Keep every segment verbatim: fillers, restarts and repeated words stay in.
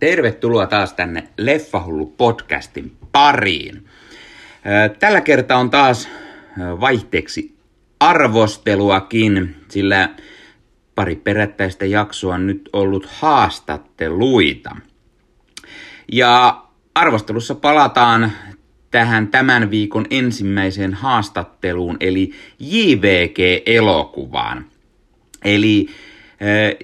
Tervetuloa taas tänne Leffahullu-podcastin pariin. Tällä kertaa on taas vaihteeksi arvosteluakin, sillä pari perättäistä jaksoa on nyt ollut haastatteluita. Ja arvostelussa palataan tähän tämän viikon ensimmäiseen haastatteluun, eli J V G-elokuvaan. Eli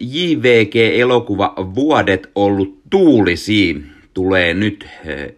J V G-elokuva Vuodet ollut tuulisiin tulee nyt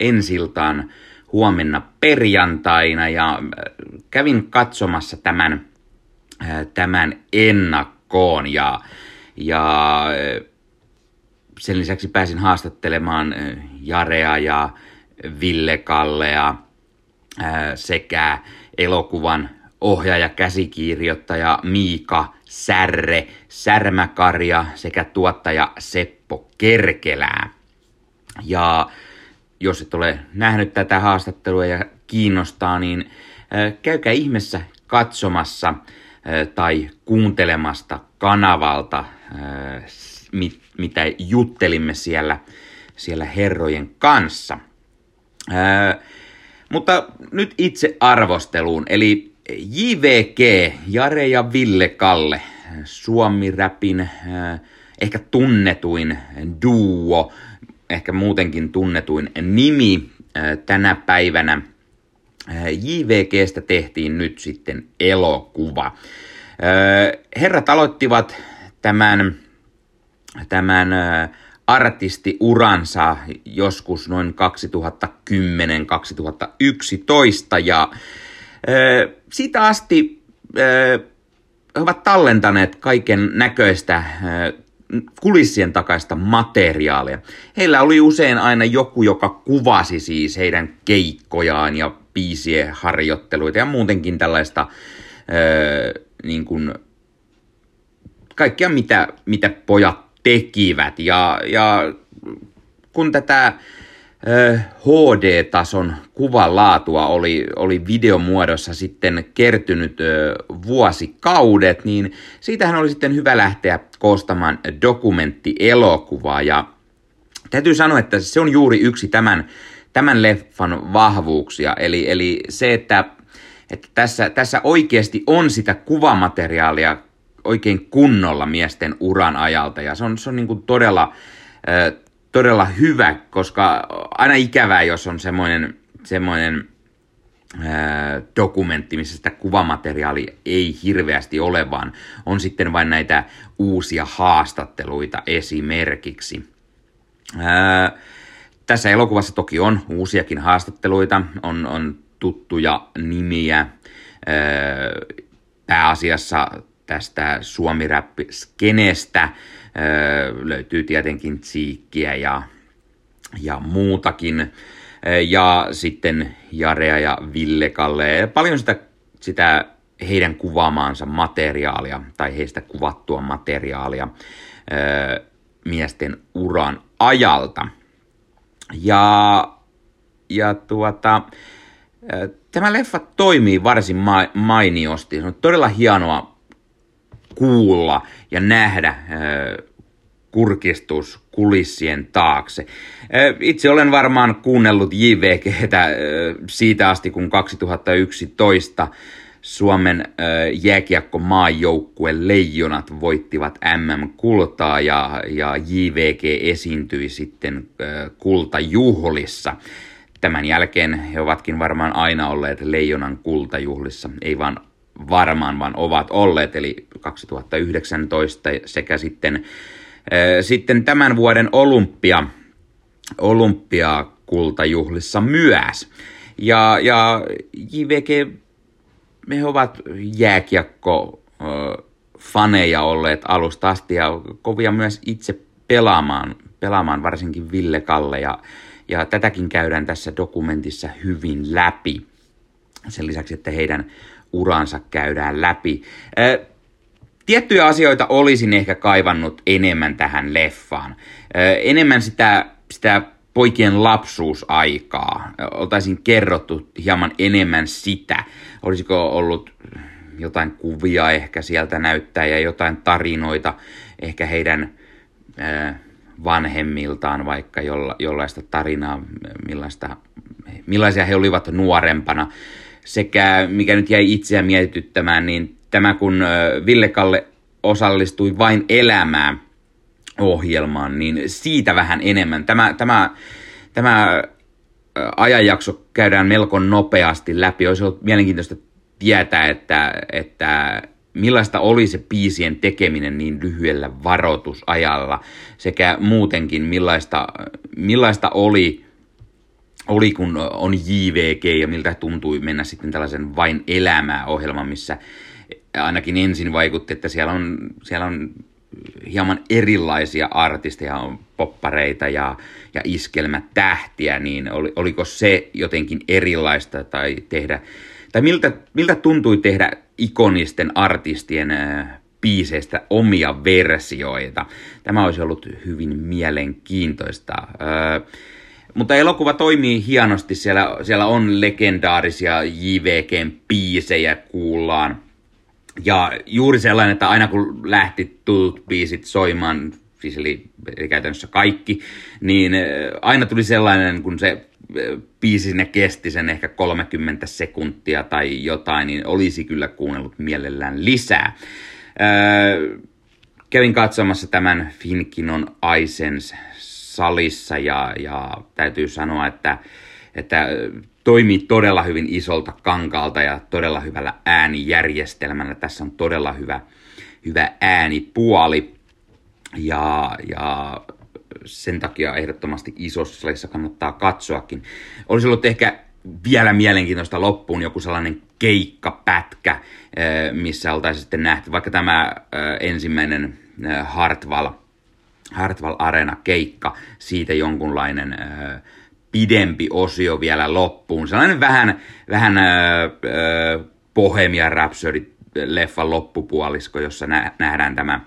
ensiltaan huomenna perjantaina, ja kävin katsomassa tämän, tämän ennakkoon ja, ja sen lisäksi pääsin haastattelemaan Jarea ja Ville Kallea sekä elokuvan ohjaaja, käsikirjoittaja Miika Särre Särmäkarja sekä tuottaja Seppo Kerkelää. Ja jos et ole nähnyt tätä haastattelua ja kiinnostaa, niin käykää ihmeessä katsomassa tai kuuntelemasta kanavalta, mitä juttelimme siellä, siellä herrojen kanssa. Mutta nyt itse arvosteluun, eli J V G, Jare ja Ville Kalle, Suomi-räpin ehkä tunnetuin duo, ehkä muutenkin tunnetuin nimi tänä päivänä. J V G:stä tehtiin nyt sitten elokuva. Herrat aloittivat tämän, tämän artistiuransa joskus noin kaksituhattakymmenen kaksituhattayksitoista ja siitä asti he ovat tallentaneet kaiken näköistä kulissien takaista materiaalia. Heillä oli usein aina joku, joka kuvasi siis heidän keikkojaan ja biisien harjoitteluita ja muutenkin tällaista niin kuin kaikkea, mitä, mitä pojat tekivät. Ja, ja kun tätä H D-tason kuvanlaatua oli, oli videomuodossa sitten kertynyt vuosikaudet, niin siitähän oli sitten hyvä lähteä koostamaan dokumenttielokuvaa. Ja täytyy sanoa, että se on juuri yksi tämän, tämän leffan vahvuuksia, eli, eli se, että, että tässä, tässä oikeasti on sitä kuvamateriaalia oikein kunnolla miesten uran ajalta, ja se on, se on niin kuin todella todella hyvä, koska aina ikävää, jos on semmoinen, semmoinen ää, dokumentti, missä sitä kuvamateriaalia ei hirveästi ole, vaan on sitten vain näitä uusia haastatteluita esimerkiksi. Ää, tässä elokuvassa toki on uusiakin haastatteluita, on, on tuttuja nimiä, ää, pääasiassa tästä suomi-rap-skenestä. Öö, löytyy tietenkin tsiikkiä ja, ja muutakin. Ja sitten Jarea ja Ville Kalle. Paljon sitä, sitä heidän kuvaamaansa materiaalia tai heistä kuvattua materiaalia öö, miesten uran ajalta. Ja, ja tuota, tämä leffa toimii varsin ma- mainiosti. Se on todella hienoa kuulla ja nähdä kurkistus kulissien taakse. Itse olen varmaan kuunnellut J V G:tä siitä asti, kun kaksituhattayksitoista Suomen jääkiekkomaajoukkueen leijonat voittivat M M-kultaa ja, ja J V G esiintyi sitten kultajuhlissa. Tämän jälkeen he ovatkin varmaan aina olleet leijonan kultajuhlissa, ei vaan varmaan vaan ovat olleet, eli kaksituhattayhdeksäntoista sekä sitten, äh, sitten tämän vuoden olympia, olympiakultajuhlissa myös. Ja, ja J V G, me ovat jääkiekko-faneja olleet alusta asti ja kovia myös itse pelaamaan, pelaamaan varsinkin Ville Kalle, ja, ja tätäkin käydään tässä dokumentissa hyvin läpi. Sen lisäksi, että heidän uransa käydään läpi. Tiettyjä asioita olisin ehkä kaivannut enemmän tähän leffaan. Enemmän sitä, sitä poikien lapsuusaikaa. Oltaisin kerrottu hieman enemmän sitä. Olisiko ollut jotain kuvia ehkä sieltä näyttää ja jotain tarinoita ehkä heidän vanhemmiltaan vaikka jolla, jollaista tarinaa, millaista, millaisia he olivat nuorempana. Sekä mikä nyt jäi itseä mietityttämään, niin tämä kun Ville Kalle osallistui Vain elämään ohjelmaan, niin siitä vähän enemmän. Tämä, tämä, tämä ajanjakso käydään melko nopeasti läpi. Olisi ollut mielenkiintoista tietää, että, että millaista oli se biisien tekeminen niin lyhyellä varoitusajalla sekä muutenkin millaista, millaista oli, oli, kun on J V G ja miltä tuntui mennä sitten tällaisen Vain elämää -ohjelman, missä ainakin ensin vaikutti, että siellä on, siellä on hieman erilaisia artisteja, on poppareita ja, ja iskelmätähtiä, niin oli, oliko se jotenkin erilaista tai tehdä, tai miltä, miltä tuntui tehdä ikonisten artistien biiseistä omia versioita. Tämä olisi ollut hyvin mielenkiintoista. Öö, mutta elokuva toimii hienosti, siellä, siellä on legendaarisia J V G:n biisejä kuullaan. Ja juuri sellainen, että aina kun lähti tutut biisit soimaan, siis eli, eli käytännössä kaikki, niin aina tuli sellainen, kun se biisi sinne kesti sen ehkä kolmekymmentä sekuntia tai jotain, niin olisi kyllä kuunnellut mielellään lisää. Öö, kävin katsomassa tämän Finkinon Aisens salissa ja, ja täytyy sanoa, että, että toimii todella hyvin isolta kankaalta ja todella hyvällä äänijärjestelmällä. Tässä on todella hyvä, hyvä äänipuoli ja, ja sen takia ehdottomasti isossa salissa kannattaa katsoakin. Olisi ollut ehkä vielä mielenkiintoista loppuun joku sellainen keikkapätkä, missä oltaisiin sitten nähty vaikka tämä ensimmäinen Hartwall, Hartwall Arena -keikka, siitä jonkunlainen pidempi osio vielä loppuun. Sellainen vähän, vähän Bohemian Rhapsody-leffan loppupuolisko, jossa nähdään tämä,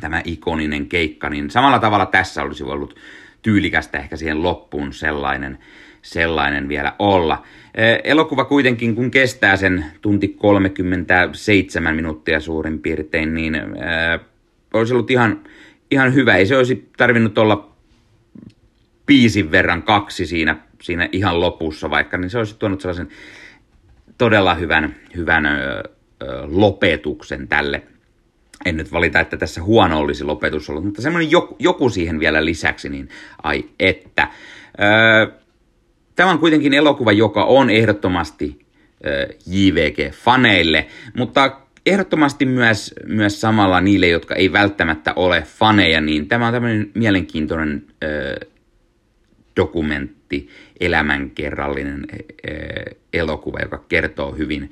tämä ikoninen keikka, niin samalla tavalla tässä olisi ollut tyylikästä ehkä siihen loppuun sellainen, sellainen vielä olla. Elokuva kuitenkin, kun kestää sen tunti kolmekymmentäseitsemän minuuttia suurin piirtein, niin olisi ollut ihan, ihan hyvä. Ei se olisi tarvinnut olla biisin verran kaksi siinä, siinä ihan lopussa vaikka, niin se olisi tuonut sellaisen todella hyvän, hyvän ö, lopetuksen tälle. En nyt valita, että tässä huono olisi lopetus ollut, mutta semmoinen joku, joku siihen vielä lisäksi, niin ai että. Ö, tämä on kuitenkin elokuva, joka on ehdottomasti ö, J V G-faneille, mutta ehdottomasti myös, myös samalla niille, jotka ei välttämättä ole faneja, niin tämä on tämmöinen mielenkiintoinen ö, dokumentti, elämänkerrallinen elokuva, joka kertoo hyvin,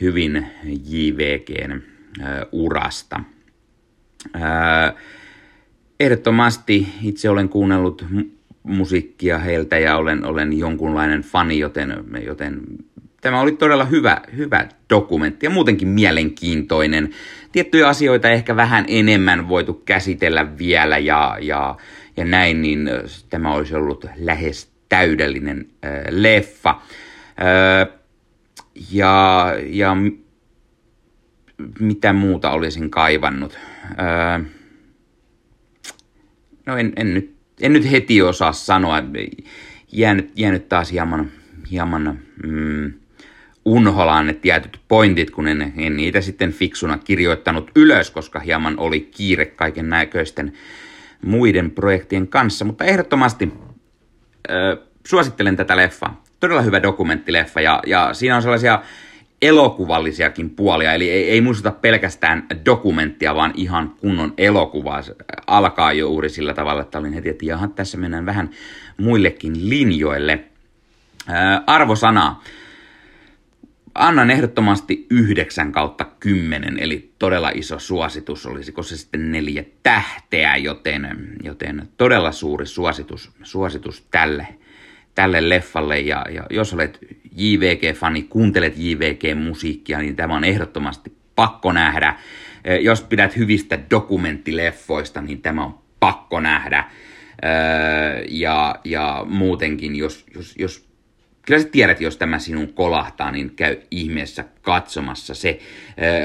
hyvin J V G:n urasta. Ehdottomasti itse olen kuunnellut musiikkia heiltä ja olen, olen jonkunlainen fani, joten, joten tämä oli todella hyvä, hyvä dokumentti ja muutenkin mielenkiintoinen. Tiettyjä asioita ehkä vähän enemmän voitu käsitellä vielä ja, ja ja näin, niin tämä olisi ollut lähes täydellinen äh, leffa. Äh, ja, ja m- mitä muuta olisin kaivannut? Äh, no en, en, nyt, en nyt heti osaa sanoa. Jäänyt, jäänyt taas hieman, hieman mm, unholaan ne tietyt pointit, kun en, en niitä sitten fiksuna kirjoittanut ylös, koska hieman oli kiire kaiken näköisten muiden projektien kanssa, mutta ehdottomasti ö, suosittelen tätä leffaa. Todella hyvä dokumenttileffa ja, ja siinä on sellaisia elokuvallisiakin puolia, eli ei, ei muistuta pelkästään dokumenttia, vaan ihan kunnon elokuvaa. Se alkaa jo juuri sillä tavalla, että olin heti, että jaha, tässä mennään vähän muillekin linjoille. Ö, arvosanaa. Annan ehdottomasti yhdeksän kautta kymmenen, eli todella iso suositus, olisiko se sitten neljä tähteä, joten, joten todella suuri suositus, suositus tälle, tälle leffalle. Ja, ja jos olet J V G-fani, kuuntelet J V G-musiikkia, niin tämä on ehdottomasti pakko nähdä. Jos pidät hyvistä dokumenttileffoista, niin tämä on pakko nähdä. Ja, ja muutenkin, jos... jos, jos kyllä sä tiedät, jos tämä sinun kolahtaa, niin käy ihmeessä katsomassa se.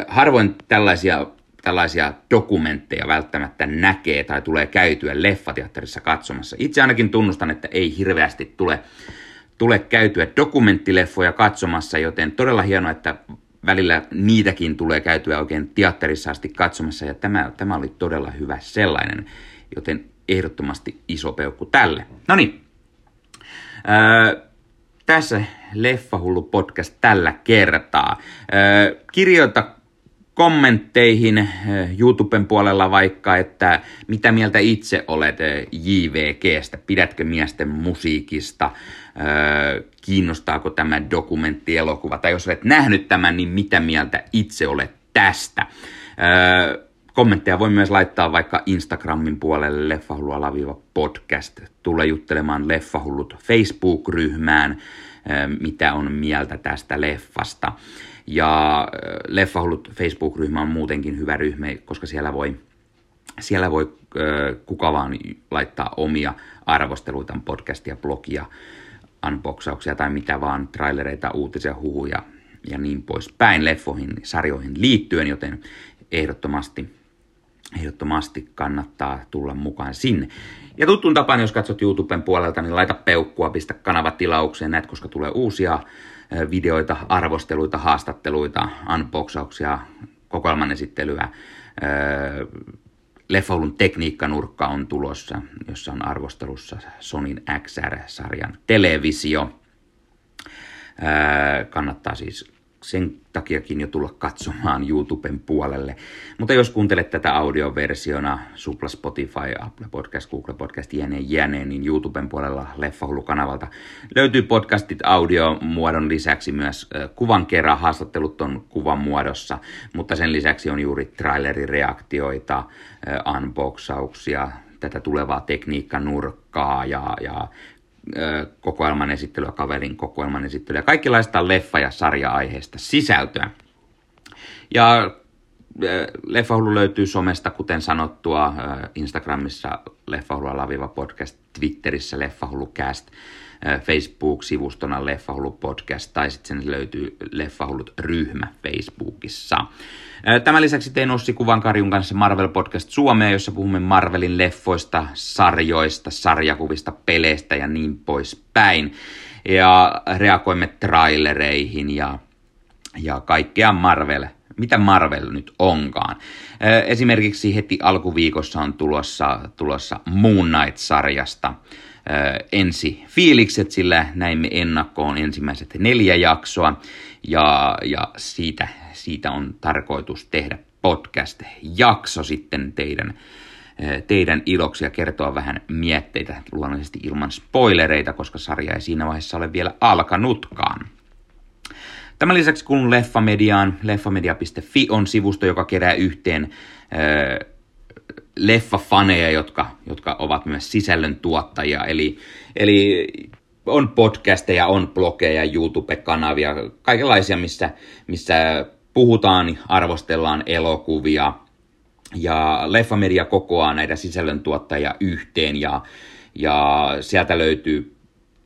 Harvoin tällaisia, tällaisia dokumentteja välttämättä näkee tai tulee käytyä leffateatterissa katsomassa. Itse ainakin tunnustan, että ei hirveästi tule, tule käytyä dokumenttileffoja katsomassa, joten todella hienoa, että välillä niitäkin tulee käytyä oikein teatterissa asti katsomassa, ja tämä, tämä oli todella hyvä sellainen, joten ehdottomasti iso peukku tälle. No niin, öö, tässä Leffahullu podcast tällä kertaa. Öö, kirjoita kommentteihin YouTuben puolella vaikka, että mitä mieltä itse olet J V G:stä, pidätkö miesten musiikista, kiinnostaako tämä dokumenttielokuva, tai jos olet nähnyt tämän, niin mitä mieltä itse olet tästä. Kommentteja voi myös laittaa vaikka Instagramin puolelle leffahullu-podcast, tule juttelemaan Leffahullut Facebook-ryhmään, mitä on mieltä tästä leffasta. Ja Leffahullut Facebook-ryhmä on muutenkin hyvä ryhmä, koska siellä voi, siellä voi kuka vaan laittaa omia arvosteluita, podcastia, blogia, unboxauksia tai mitä vaan, trailereita, uutisia, huhuja ja niin poispäin leffoihin, sarjoihin liittyen, joten ehdottomasti, ehdottomasti kannattaa tulla mukaan sinne. Ja tuttuun tapaan, jos katsot YouTuben puolelta, niin laita peukkua, pistä kanava tilaukseen, näet, koska tulee uusia videoita, arvosteluita, haastatteluita, unboxauksia, kokoelmanesittelyä. Leffahullun tekniikkanurkka on tulossa, jossa on arvostelussa Sonin X R-sarjan televisio. Kannattaa siis sen takiakin jo tulla katsomaan YouTuben puolelle. Mutta jos kuuntelet tätä audioversiona, Supla, Spotify, Apple Podcast, Google Podcast, jne, jne, niin YouTuben puolella Leffahullu-kanavalta löytyy podcastit audiomuodon lisäksi myös kuvan kerran. Haastattelut on kuvan muodossa, mutta sen lisäksi on juuri trailerireaktioita, unboxauksia, tätä tulevaa tekniikkanurkkaa ja, ja kokoelman esittelyä, kaverin kokoelman esittelyä, kaikenlaista leffa- ja sarja-aiheista sisältöä. Ja Leffahullu löytyy somesta, kuten sanottua, Instagramissa leffahullu-podcast, Twitterissä leffahullucast, Facebook-sivustona leffahullu-podcast, tai sitten sen löytyy Leffahullut-ryhmä Facebookissa. Tämän lisäksi tein Ossi Kuvankarjun kanssa Marvel-podcast Suomea, jossa puhumme Marvelin leffoista, sarjoista, sarjakuvista, peleistä ja niin poispäin. Ja reagoimme trailereihin ja, ja kaikkea Marvel. Mitä Marvel nyt onkaan? Esimerkiksi heti alkuviikossa on tulossa, tulossa Moon Knight-sarjasta ensi fiilikset, sillä näimme ennakkoon ensimmäiset neljä jaksoa, ja, ja siitä, siitä on tarkoitus tehdä podcast-jakso sitten teidän, teidän iloksi ja kertoa vähän mietteitä, luonnollisesti ilman spoilereita, koska sarja ei siinä vaiheessa ole vielä alkanutkaan. Tämän lisäksi kun Leffamediaan, leffamedia piste fi on sivusto, joka kerää yhteen ö, leffafaneja, jotka, jotka ovat myös sisällön tuottajia. Eli, eli on podcasteja, on blogeja, YouTube-kanavia, kaikenlaisia, missä, missä puhutaan, arvostellaan elokuvia. Ja Leffamedia kokoaa näitä sisällöntuottajia yhteen, ja, ja sieltä löytyy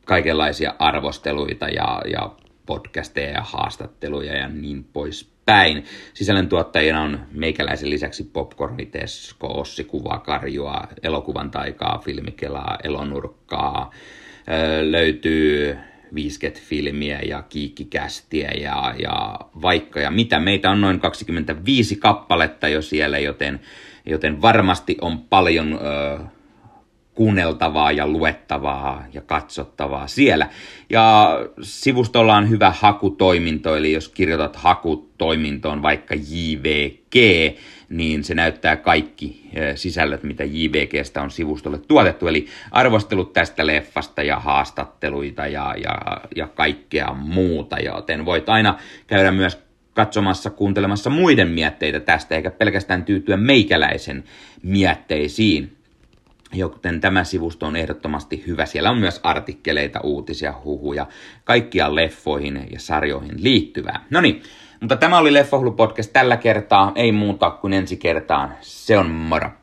kaikenlaisia arvosteluita ja, ja podcasteja ja haastatteluja ja niin poispäin. Sisällöntuottajina on meikäläisen lisäksi Popcorni Tesko, Ossi Kuvankarjua, Elokuvan Taikaa, Filmikelaa, Elonurkkaa, öö, löytyy Viisket Filmiä ja Kiikkikästiä ja, ja vaikka ja mitä. Meitä on noin kaksikymmentäviisi kappaletta jo siellä, joten, joten varmasti on paljon öö, kuunneltavaa ja luettavaa ja katsottavaa siellä. Ja sivustolla on hyvä hakutoiminto, eli jos kirjoitat hakutoimintoon vaikka J V G, niin se näyttää kaikki sisällöt, mitä J V G:stä on sivustolle tuotettu, eli arvostelut tästä leffasta ja haastatteluita ja, ja, ja kaikkea muuta, joten voit aina käydä myös katsomassa, kuuntelemassa muiden mietteitä tästä, eikä pelkästään tyytyä meikäläisen mietteisiin. Joten tämä sivusto on ehdottomasti hyvä. Siellä on myös artikkeleita, uutisia, huhuja, kaikkia leffoihin ja sarjoihin liittyvää. No niin, mutta tämä oli Leffahullu podcast tällä kertaa. Ei muuta kuin ensi kertaan. Se on moro.